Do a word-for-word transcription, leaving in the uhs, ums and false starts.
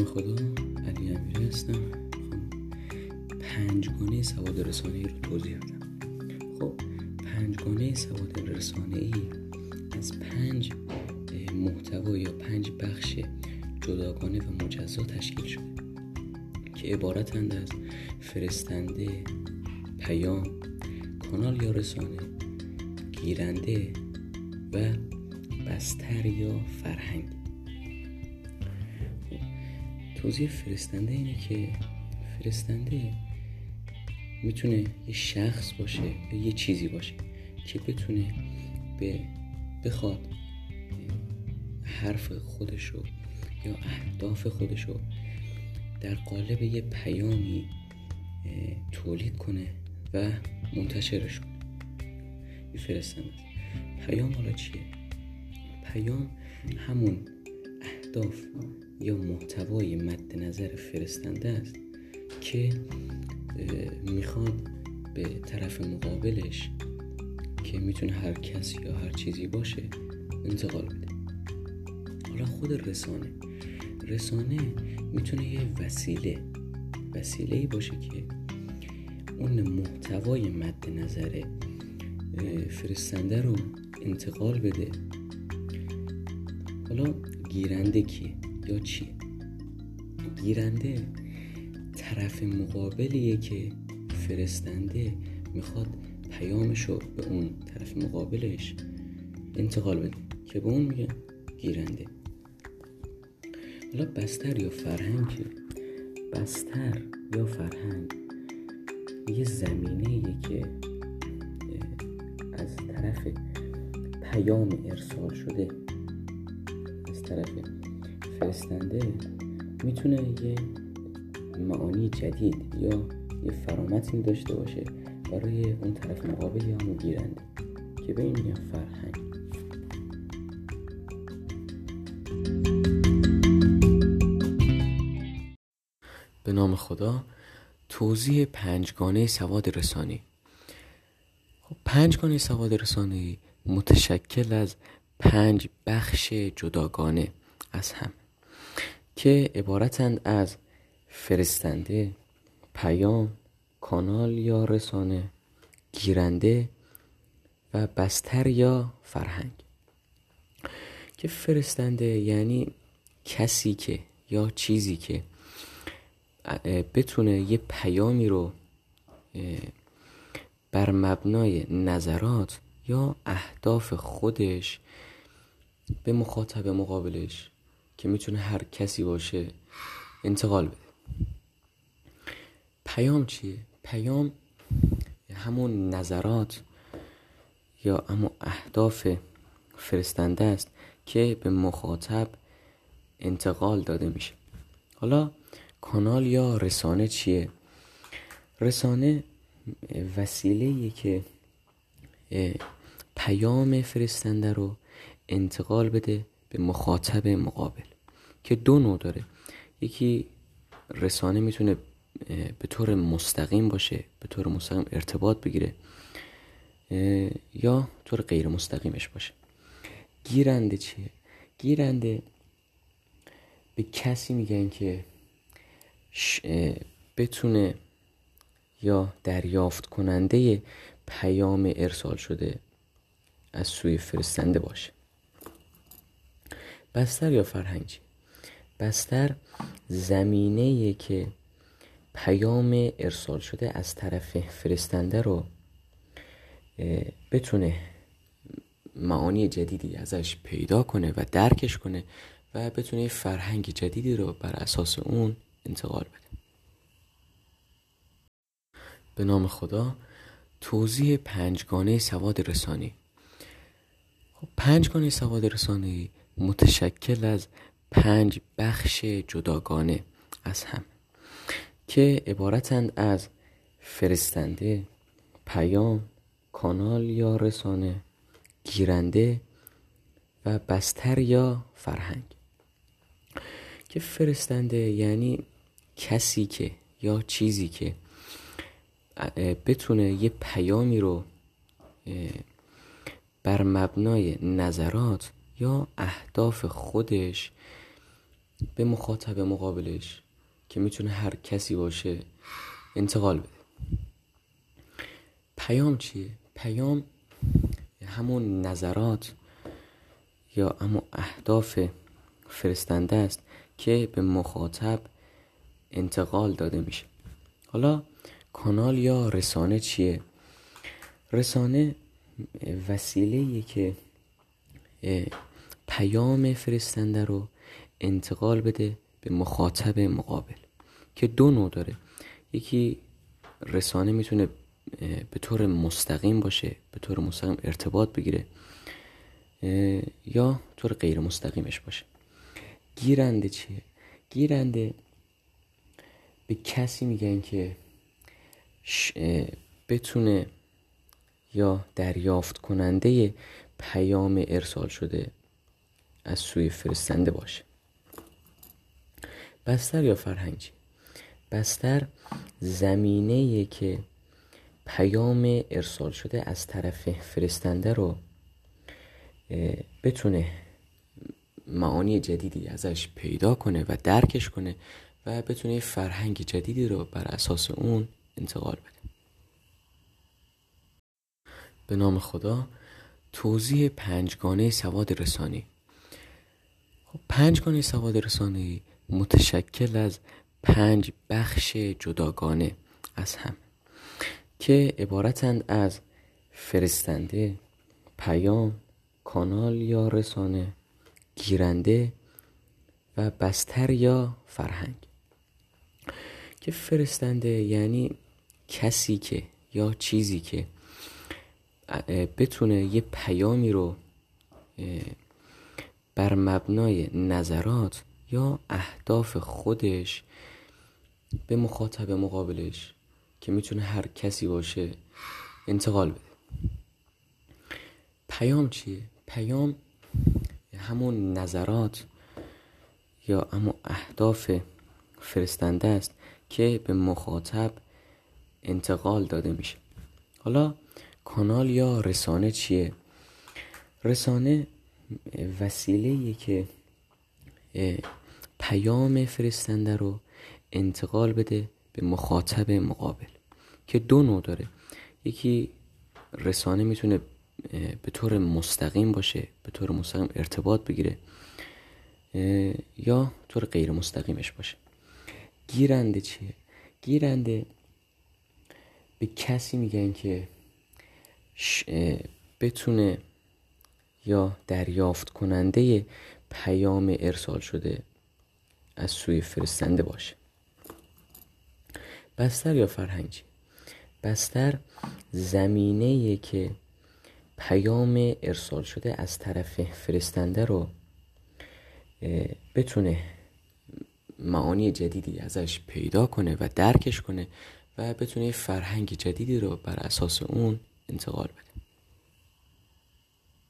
نام خدا، علی امیری هستم. پنجگانه سواد رسانه‌ای رو توضیح بدم. خب پنجگانه سواد رسانه‌ای از پنج محتوا یا پنج بخش جداگانه و مجزا تشکیل شده که عبارتند از فرستنده، پیام، کانال یا رسانه، گیرنده و بستر یا فرهنگ. توضیح فرستنده اینه که فرستنده میتونه یه شخص باشه یا یه چیزی باشه که بتونه به بخواد حرف خودشو یا اهداف خودشو در قالب یه پیامی تولید کنه و منتشرش کنه. این فرستنده. پیام حالا چیه؟ پیام همون اهداف یا محتوای مد نظر فرستنده است که میخواد به طرف مقابلش که میتونه هر کس یا هر چیزی باشه انتقال بده. حالا خود رسانه رسانه میتونه یه وسیله وسیله‌ای باشه که اون محتوای مد نظر فرستنده رو انتقال بده. حالا گیرنده کیه یا چیه؟ گیرنده طرف مقابلیه که فرستنده میخواد پیامشو به اون طرف مقابلش انتقال بده که به اون میگه گیرنده. حالا بستر یا فرهنگ چیه؟ بستر یا فرهنگ یه زمینه‌ایه که از طرف پیام ارسال شده از طرف فرستنده میتونه یه معانی جدید یا یه فرامتنی داشته باشه برای اون طرف مقابل یا اون گیرنده که به این میگن فرهنگ. به نام خدا. توضیح پنجگانه سواد رسانه‌ای. پنجگانه سواد رسانه‌ای متشکل از پنج بخش جداگانه از هم که عبارتند از فرستنده، پیام، کانال یا رسانه، گیرنده و بستر یا فرهنگ. که فرستنده یعنی کسی که یا چیزی که بتونه یه پیامی رو بر مبنای نظرات یا اهداف خودش به مخاطب مقابلش که میتونه هر کسی باشه انتقال بده. پیام چیه؟ پیام همون نظرات یا همون اهداف فرستنده است که به مخاطب انتقال داده میشه. حالا کانال یا رسانه چیه؟ رسانه وسیله‌ایه که پیام فرستنده رو انتقال بده به مخاطب مقابل که دو نوع داره. یکی رسانه میتونه به طور مستقیم باشه، به طور مستقیم ارتباط بگیره یا طور غیر مستقیمش باشه. گیرنده چیه؟ گیرنده به کسی میگن که بتونه یا دریافت کننده پیام ارسال شده از سوی فرستنده باشه. بستر یا فرهنگ چیه؟ بستر زمینه‌ایه که پیام ارسال شده از طرف فرستنده رو بتونه معانی جدیدی ازش پیدا کنه و درکش کنه و بتونه فرهنگ جدیدی رو بر اساس اون انتقال بده. به نام خدا. توضیح پنجگانه سواد رسانه‌ای. خب پنجگانه سواد رسانه‌ای متشکل از پنج بخش جداگانه از هم که عبارتند از فرستنده، پیام، کانال یا رسانه، گیرنده و بستر یا فرهنگ. که فرستنده یعنی کسی که یا چیزی که بتونه یه پیامی رو بر مبنای نظرات یا اهداف خودش به مخاطب مقابلش که میتونه هر کسی باشه انتقال بده. پیام چیه؟ پیام همون نظرات یا همون اهداف فرستنده است که به مخاطب انتقال داده میشه. حالا کانال یا رسانه چیه؟ رسانه وسیله‌ایه که پیام فرستنده رو انتقال بده به مخاطب مقابل، که دو نوع داره. یکی رسانه میتونه به طور مستقیم باشه، به طور مستقیم ارتباط بگیره، یا طور غیر مستقیمش باشه. گیرنده چیه؟ گیرنده به کسی میگن که بتونه یا دریافت کننده پیام ارسال شده از سوی فرستنده باشه. بستر یا فرهنگ. بستر زمینه‌ایه که پیام ارسال شده از طرف فرستنده رو بتونه معانی جدیدی ازش پیدا کنه و درکش کنه و بتونه فرهنگ جدیدی رو بر اساس اون انتقال بده. به نام خدا. توضیح پنجگانه سواد رسانی. خب پنجگانه سواد رسانی متشکل از پنج بخش جداگانه از هم که عبارتند از فرستنده، پیام، کانال یا رسانه، گیرنده و بستر یا فرهنگ. که فرستنده یعنی کسی که یا چیزی که بتونه یه پیامی رو بر مبنای نظرات یا اهداف خودش به مخاطب مقابلش که میتونه هر کسی باشه انتقال بده. پیام چیه؟ پیام همون نظرات یا همون اهداف فرستنده است که به مخاطب انتقال داده میشه. حالا کانال یا رسانه چیه؟ رسانه وسیله‌ایه که پیام فرستنده رو انتقال بده به مخاطب مقابل، که دو نوع داره. یکی رسانه میتونه به طور مستقیم باشه، به طور مستقیم ارتباط بگیره، یا طور غیر مستقیمش باشه. گیرنده چیه؟ گیرنده به کسی میگن که بتونه یا دریافت کننده پیام ارسال شده از سوی فرستنده باشه. بستر یا فرهنگ. بستر زمینه‌ایه که پیام ارسال شده از طرف فرستنده رو بتونه معانی جدیدی ازش پیدا کنه و درکش کنه و بتونه فرهنگ جدیدی رو بر اساس اون انتقال بده.